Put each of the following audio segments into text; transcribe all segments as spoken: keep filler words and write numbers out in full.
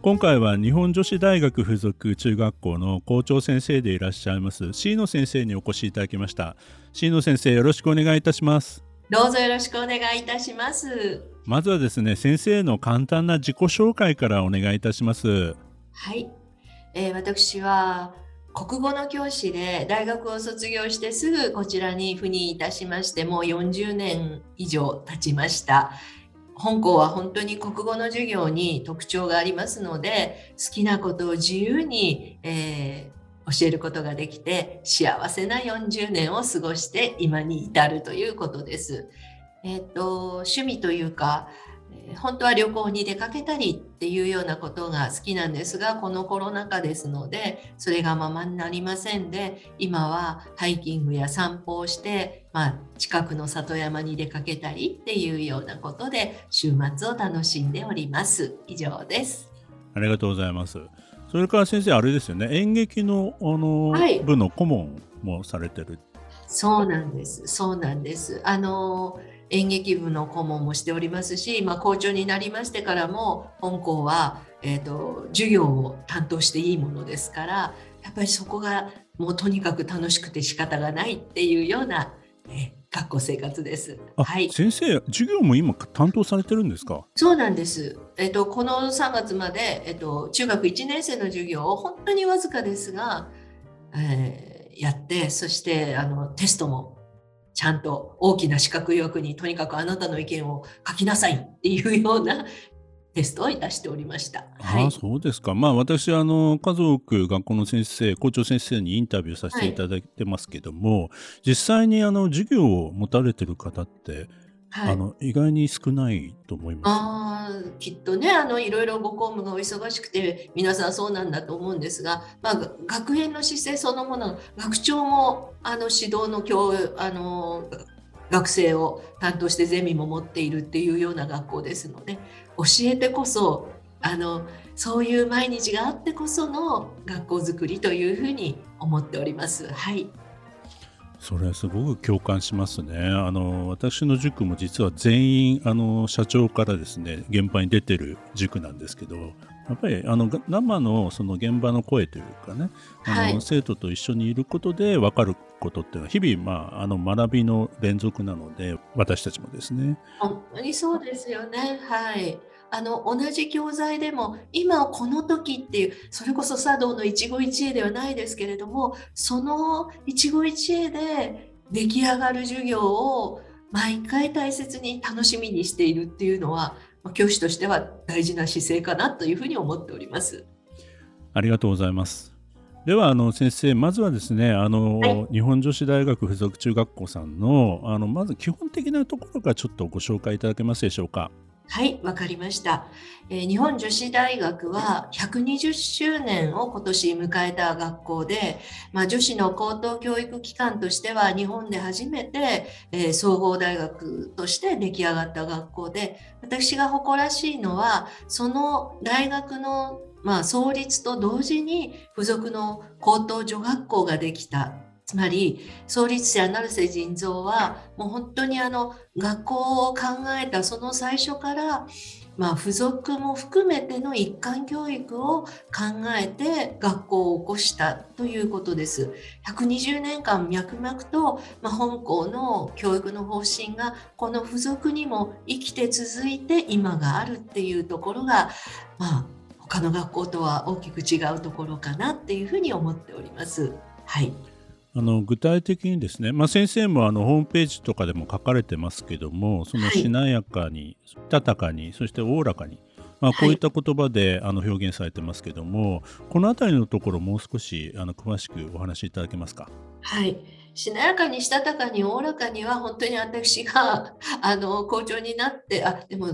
今回は日本女子大学附属中学校の校長先生でいらっしゃいます椎野先生にお越しいただきました。椎野先生、よろしくお願いいたします。どうぞよろしくお願いいたします。まずはですね、先生の簡単な自己紹介からお願いいたします。はい、えー、私は国語の教師で大学を卒業してすぐこちらに赴任いたしまして、もうよんじゅうねん以上経ちました。本校は本当に国語の授業に特徴がありますので、好きなことを自由に、えー、教えることができて、幸せなよんじゅうねんを過ごして今に至るということです。えーと、趣味というか、本当は旅行に出かけたりっていうようなことが好きなんですが、このコロナ禍ですのでそれがままになりませんで、今はハイキングや散歩をして、まあ、近くの里山に出かけたりっていうようなことで週末を楽しんでおります。以上です。ありがとうございます。それから先生、あれですよね、演劇の、あの、はい、部の顧問もされてる。そうなんです、そうなんです。あの演劇部の顧問もしておりますし、まあ、校長になりましてからも本校は、えーと、授業を担当していいものですから、やっぱりそこがもうとにかく楽しくて仕方がないっていうような、え学校生活です。はい、先生、授業も今担当されてるんですか？そうなんです、えーと、このさんがつまで、えーと、中学いちねん生の授業を本当にわずかですが、えー、やって、そしてあのテストもちゃんと大きな資格欲にとにかくあなたの意見を書きなさいっていうようなテストをいたしておりました。はい、あ、そうですか。まあ、私あの数多く学校の先生、校長先生にインタビューさせていただいてますけども、はい、実際にあの授業を持たれてる方って、はい、あの意外に少ないと思います。あ、きっとね、あのいろいろご公務がお忙しくて皆さんそうなんだと思うんですが、まあ、学園の姿勢そのもの、学長もあの指導の教あの学生を担当してゼミも持っているっていうような学校ですので、教えてこそあのそういう毎日があってこその学校づくりというふうに思っております。はい、それはすごく共感しますね。あの私の塾も実は全員あの社長からですね、現場に出てる塾なんですけど、やっぱりあの生のその現場の声というかね、はい、あの生徒と一緒にいることで分かることっていうのは日々、まあ、あの学びの連続なので、私たちもですね。本当にそうですよね。はい。あの同じ教材でも今この時っていう、それこそ茶道の一期一会ではないですけれども、その一期一会で出来上がる授業を毎回大切に楽しみにしているっていうのは、教師としては大事な姿勢かなというふうに思っております。ありがとうございます。ではあの先生、まずはですね、あの、はい、日本女子大学附属中学校さん の, あのまず基本的なところからちょっとご紹介いただけますでしょうか？はい、わかりました。えー、日本女子大学はひゃくにじゅっしゅうねんを今年迎えた学校で、まあ、女子の高等教育機関としては日本で初めて、えー、総合大学として出来上がった学校で、私が誇らしいのはその大学の、まあ、創立と同時に付属の高等女学校ができた。つまり創立者成瀬仁蔵はもう本当にあの学校を考えたその最初から、まあ、付属も含めての一貫教育を考えて学校を起こしたということです。ひゃくにじゅうねんかん脈々と、まあ、本校の教育の方針がこの付属にも生きて続いて今があるっていうところが、まあ、他の学校とは大きく違うところかなっていうふうに思っております。はい、あの具体的にですね、まあ、先生もあのホームページとかでも書かれてますけども、そのしなやかに、はい、たたかに、そしておおらかに、まあ、こういった言葉であの表現されてますけども、はい、このあたりのところもう少しあの詳しくお話しいただけますか？はい、しなやかに、したたかに、おおらかには本当に私があの校長になって、あでも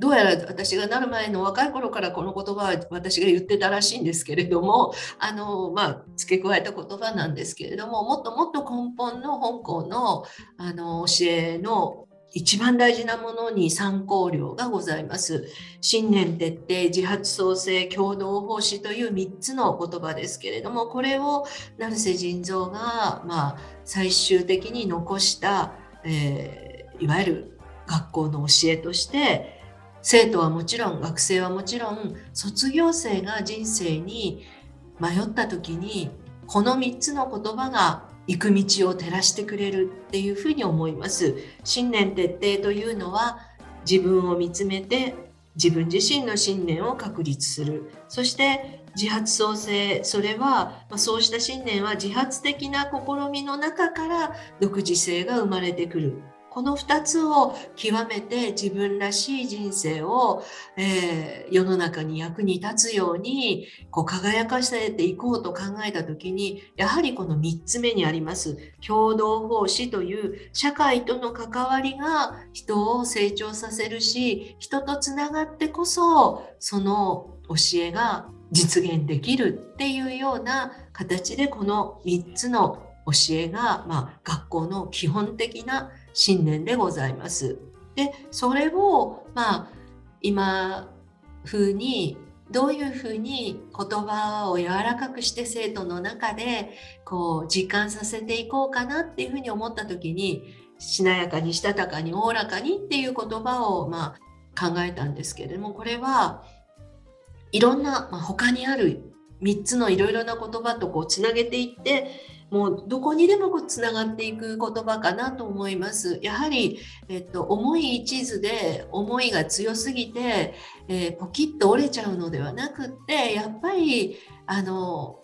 どうやら私がなる前の若い頃からこの言葉は私が言ってたらしいんですけれども、あの、まあ、付け加えた言葉なんですけれども、もっともっと根本の香港の、あの教えの一番大事なものに参考料がございます。信念徹底、自発創生、共同奉仕というみっつの言葉ですけれども、これを成瀬仁蔵が、まあ、最終的に残した、えー、いわゆる学校の教えとして、生徒はもちろん学生はもちろん卒業生が人生に迷った時にこのみっつの言葉が行く道を照らしてくれるっていうふうに思います。信念徹底というのは自分を見つめて自分自身の信念を確立する。そして自発創生、それはそうした信念は自発的な試みの中から独自性が生まれてくる。このふたつを極めて自分らしい人生を、えー、世の中に役に立つようにこう輝かせていこうと考えたときに、やはりこのみっつめにあります共同奉仕という社会との関わりが人を成長させるし、人とつながってこそその教えが実現できるっていうような形で、このみっつの教えが、まあ、学校の基本的な信念でございます。で、それを、まあ、今風にどういうふうに言葉を柔らかくして生徒の中でこう実感させていこうかなっていうふうに思った時に、しなやかにしたたかにおおらかにっていう言葉を、まあ、考えたんですけれども、これはいろんな、まあ、他にあるみっつのいろいろな言葉とこうつなげていって、もうどこにでもつながっていく言葉かなと思います。やはり、えっと、思い一途で思いが強すぎて、えー、ポキッと折れちゃうのではなくって、やっぱりあの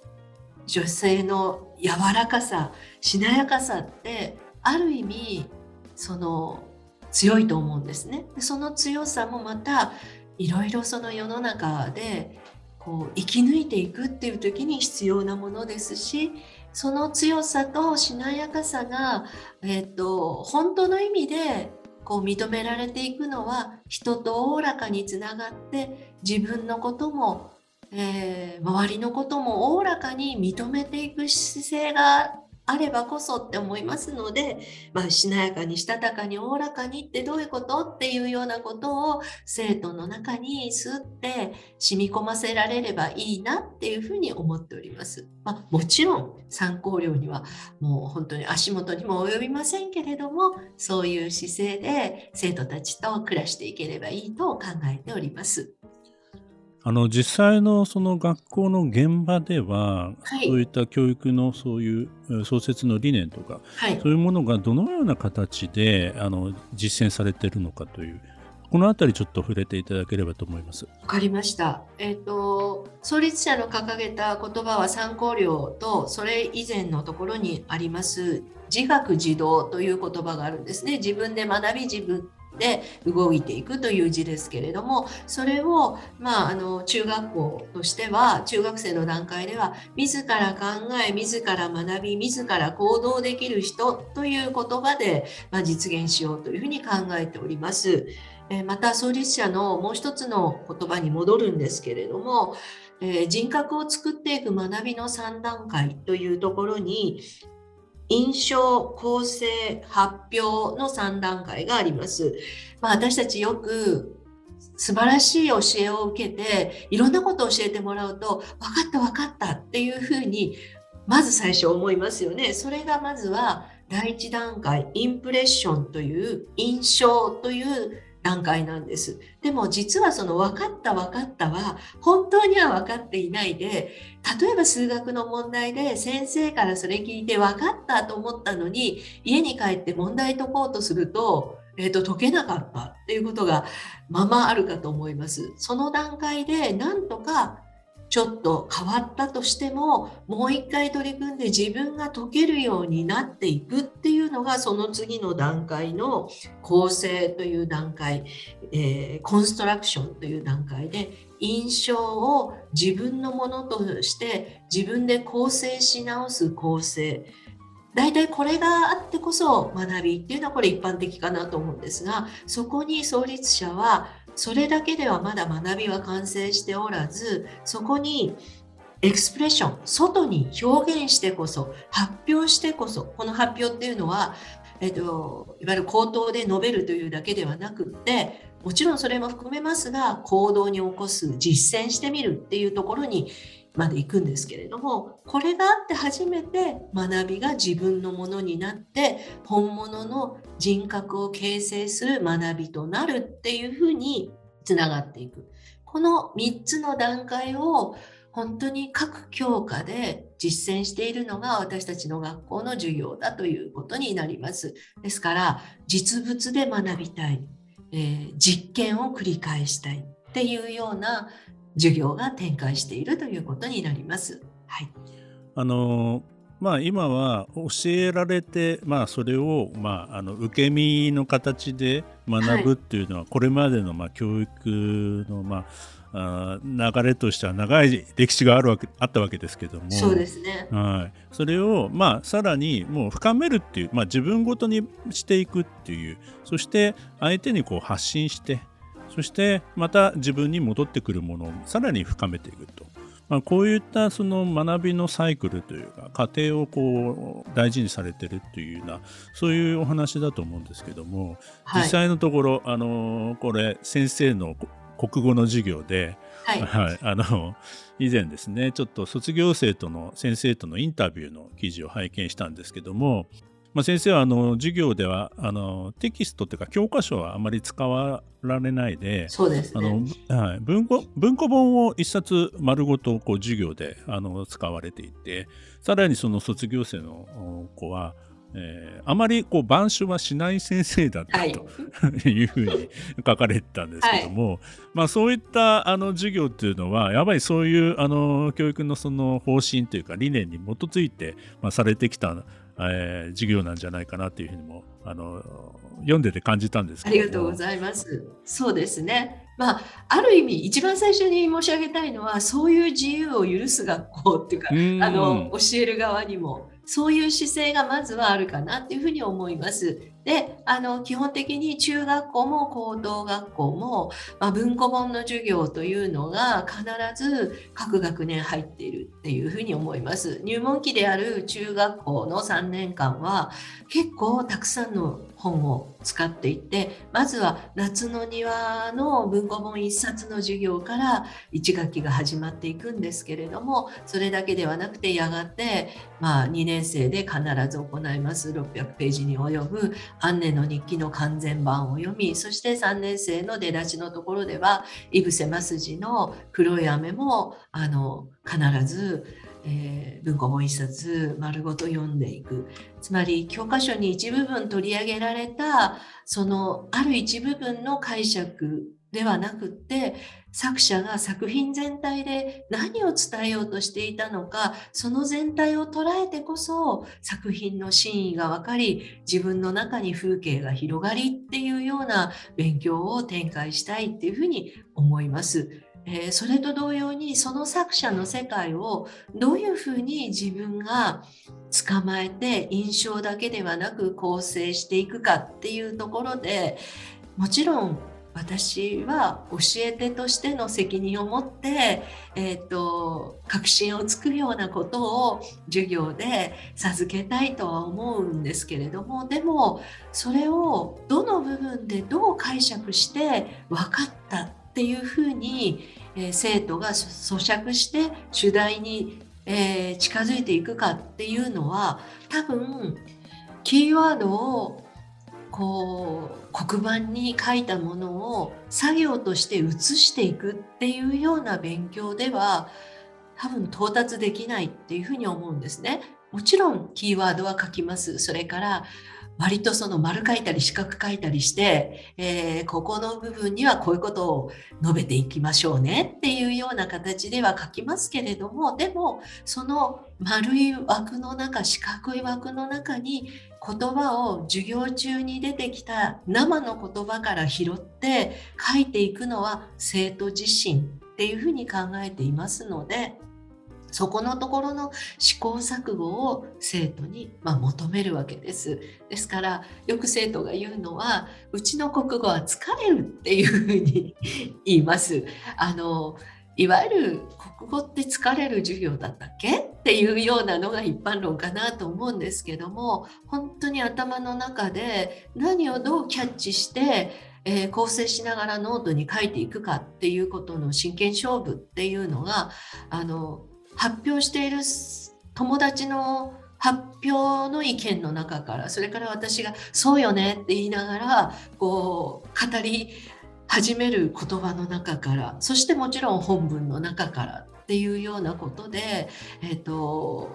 女性の柔らかさ、しなやかさってある意味その強いと思うんですね。その強さもまたいろいろその世の中でこう生き抜いていくっていう時に必要なものですし、その強さとしなやかさが、えー、と本当の意味でこう認められていくのは、人とおおらかにつながって自分のことも、えー、周りのこともおおらかに認めていく姿勢があればこそって思いますので、まあ、しなやかにしたたかにおおらかにってどういうことっていうようなことを生徒の中にすって染み込ませられればいいなっていうふうに思っております。まあ、もちろん参考料にはもう本当に足元にも及びませんけれども、そういう姿勢で生徒たちと暮らしていければいいと考えております。あの実際のその学校の現場では、はい、そういった教育のそういう創設の理念とか、はい、そういうものがどのような形であの実践されているのかという、このあたりちょっと触れていただければと思います。わかりました、えーと、創立者の掲げた言葉は参考料とそれ以前のところにあります自学自導という言葉があるんですね。自分で学び自分で動いていくという字ですけれども、それを、まあ、あの中学校としては中学生の段階では自ら考え自ら学び自ら行動できる人という言葉で、まあ、実現しようというふうに考えております。えー、また創立者のもう一つの言葉に戻るんですけれども、えー、人格を作っていく学びのさん段階というところに印象、構成、発表のさん段階があります。まあ、私たちよく素晴らしい教えを受けていろんなことを教えてもらうと、分かった分かったっていうふうにまず最初思いますよね。それがまずは第一段階、インプレッションという印象という段階なんです。でも実はその分かった分かったは本当には分かっていないで、例えば数学の問題で先生からそれ聞いて分かったと思ったのに、家に帰って問題解こうとすると、えーと、解けなかったっていうことがままあるかと思います。その段階でなんとかちょっと変わったとしても、もう一回取り組んで自分が解けるようになっていくっていうのが、その次の段階の構成という段階、えー、コンストラクションという段階で、印象を自分のものとして自分で構成し直す構成大体これがあってこそ学びっていうのはこれ一般的かなと思うんですが、そこに創立者はそれだけではまだ学びは完成しておらず、そこにエクスプレッション、外に表現してこそ、発表してこそ、この発表っていうのは、えっと、いわゆる口頭で述べるというだけではなくって、もちろんそれも含めますが、行動に起こす、実践してみるっていうところにまで行くんですけれども、これがあって初めて学びが自分のものになって、本物の人格を形成する学びとなるっていうふうにつながっていく。このみっつの段階を本当に各教科で実践しているのが私たちの学校の授業だということになります。ですから実物で学びたい、えー、実験を繰り返したいっていうような授業が展開しているということになります。はい。あのまあ、今は教えられて、まあ、それを、まあ、あの受け身の形で学ぶっていうのは、はい、これまでのまあ教育のまあ流れとしては長い歴史があるわけあったわけですけども、そうですね、はい、それをまあさらにもう深めるっていう、まあ、自分ごとにしていくっていう、そして相手にこう発信して、そしてまた自分に戻ってくるものをさらに深めていくと。まあ、こういったその学びのサイクルというか過程をこう大事にされてるっていうような、そういうお話だと思うんですけども、はい、実際のところ、あのこれ先生の国語の授業で、はいはい、あの以前ですね、ちょっと卒業生との先生とのインタビューの記事を拝見したんですけども、まあ、先生はあの授業ではあのテキストというか教科書はあまり使われないで、そうですね、あの、はい、文庫、文庫本を一冊丸ごとこう授業であの使われていて、さらにその卒業生の子は、えー、あまりこう板書はしない先生だったと、はい、いうふうに書かれてたんですけども、はい、まあ、そういったあの授業というのはやっぱりそういうあの教育のその方針というか理念に基づいて、まあ、されてきたえー、授業なんじゃないかなというふうにもあの読んでて感じたんですけど。ありがとうございます。そうですね、まあ、ある意味一番最初に申し上げたいのは、そういう自由を許す学校っていうか、うあの教える側にもそういう姿勢がまずはあるかなというふうに思います。で、あの基本的に中学校も高等学校も、まあ、文庫本の授業というのが必ず各学年入っているっていうふうに思います。入門期である中学校のさんねんかんは結構たくさんの本を使っていって、まずは夏の庭の文庫本一冊の授業から一学期が始まっていくんですけれども、それだけではなくてやがて、まあ、にねんせいで必ず行いますろっぴゃくページに及ぶアンネの日記の完全版を読み、そしてさんねんせいの出だしのところでは井伏正二の黒い雨もあの必ず、えー、文庫本一冊丸ごと読んでいく。つまり教科書に一部分取り上げられたそのある一部分の解釈ではなくって、作者が作品全体で何を伝えようとしていたのか、その全体を捉えてこそ作品の真意が分かり、自分の中に風景が広がりっていうような勉強を展開したいっていうふうに思います。えー、それと同様に、その作者の世界をどういうふうに自分が捕まえて印象だけではなく構成していくかっていうところで、もちろん私は教え手としての責任を持って、えーと、確信をつくようなことを授業で授けたいとは思うんですけれども、でもそれをどの部分でどう解釈して分かったっていうふうに、えー、生徒が咀嚼して主題に、えー、近づいていくかっていうのは、多分キーワードをこう黒板に書いたものを作業として写していくっていうような勉強では多分到達できないっていうふうに思うんですね。もちろんキーワードは書きます。それから割とその丸書いたり四角書いたりして、えー、ここの部分にはこういうことを述べていきましょうねっていうような形では書きますけれども、でもその丸い枠の中、四角い枠の中に言葉を授業中に出てきた生の言葉から拾って書いていくのは生徒自身っていうふうに考えていますので、そこのところの試行錯誤を生徒に、まあ、求めるわけです。ですからよく生徒が言うのは、うちの国語は疲れるっていうふうに言います。あのいわゆる国語って疲れる授業だったっけっていうようなのが一般論かなと思うんですけども、本当に頭の中で何をどうキャッチして、えー、構成しながらノートに書いていくかっていうことの真剣勝負っていうのが、あの発表している友達の発表の意見の中から、それから私がそうよねって言いながらこう語り始める言葉の中から、そしてもちろん本文の中からっていうようなことで、えーと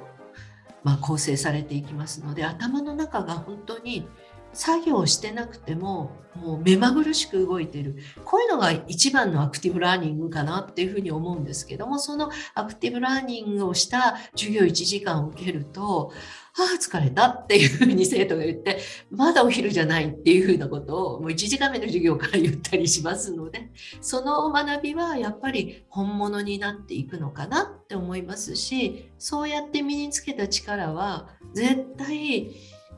まあ、構成されていきますので、頭の中が本当に作業してなくてももう目まぐるしく動いている。こういうのが一番のアクティブラーニングかなっていうふうに思うんですけども、そのアクティブラーニングをした授業いちじかんを受けると、ああ疲れたっていうふうに生徒が言って、まだお昼じゃないっていうふうなことをもういちじかんめの授業から言ったりしますので、その学びはやっぱり本物になっていくのかなって思いますし、そうやって身につけた力は絶対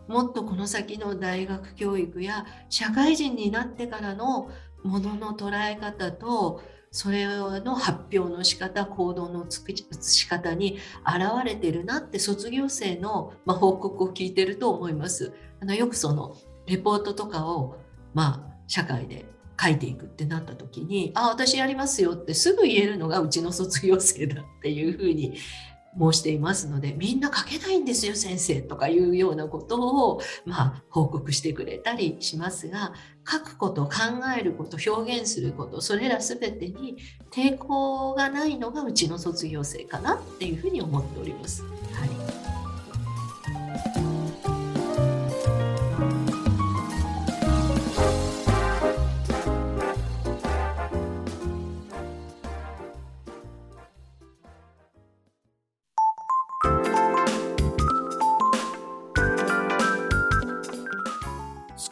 もっとこの先の大学教育や社会人になってからのものの捉え方と、それの発表の仕方、行動のつく仕方に現れてるなって卒業生の、まあ、報告を聞いてると思います。あのよくそのレポートとかを、まあ、社会で書いていくってなった時に、あ、私やりますよってすぐ言えるのがうちの卒業生だっていうふうに申していますので、みんな書けないんですよ先生とかいうようなことを、まあ、報告してくれたりしますが、書くこと、考えること、表現すること、それら全てに抵抗がないのがうちの卒業生かなっていうふうに思っております。はい。ス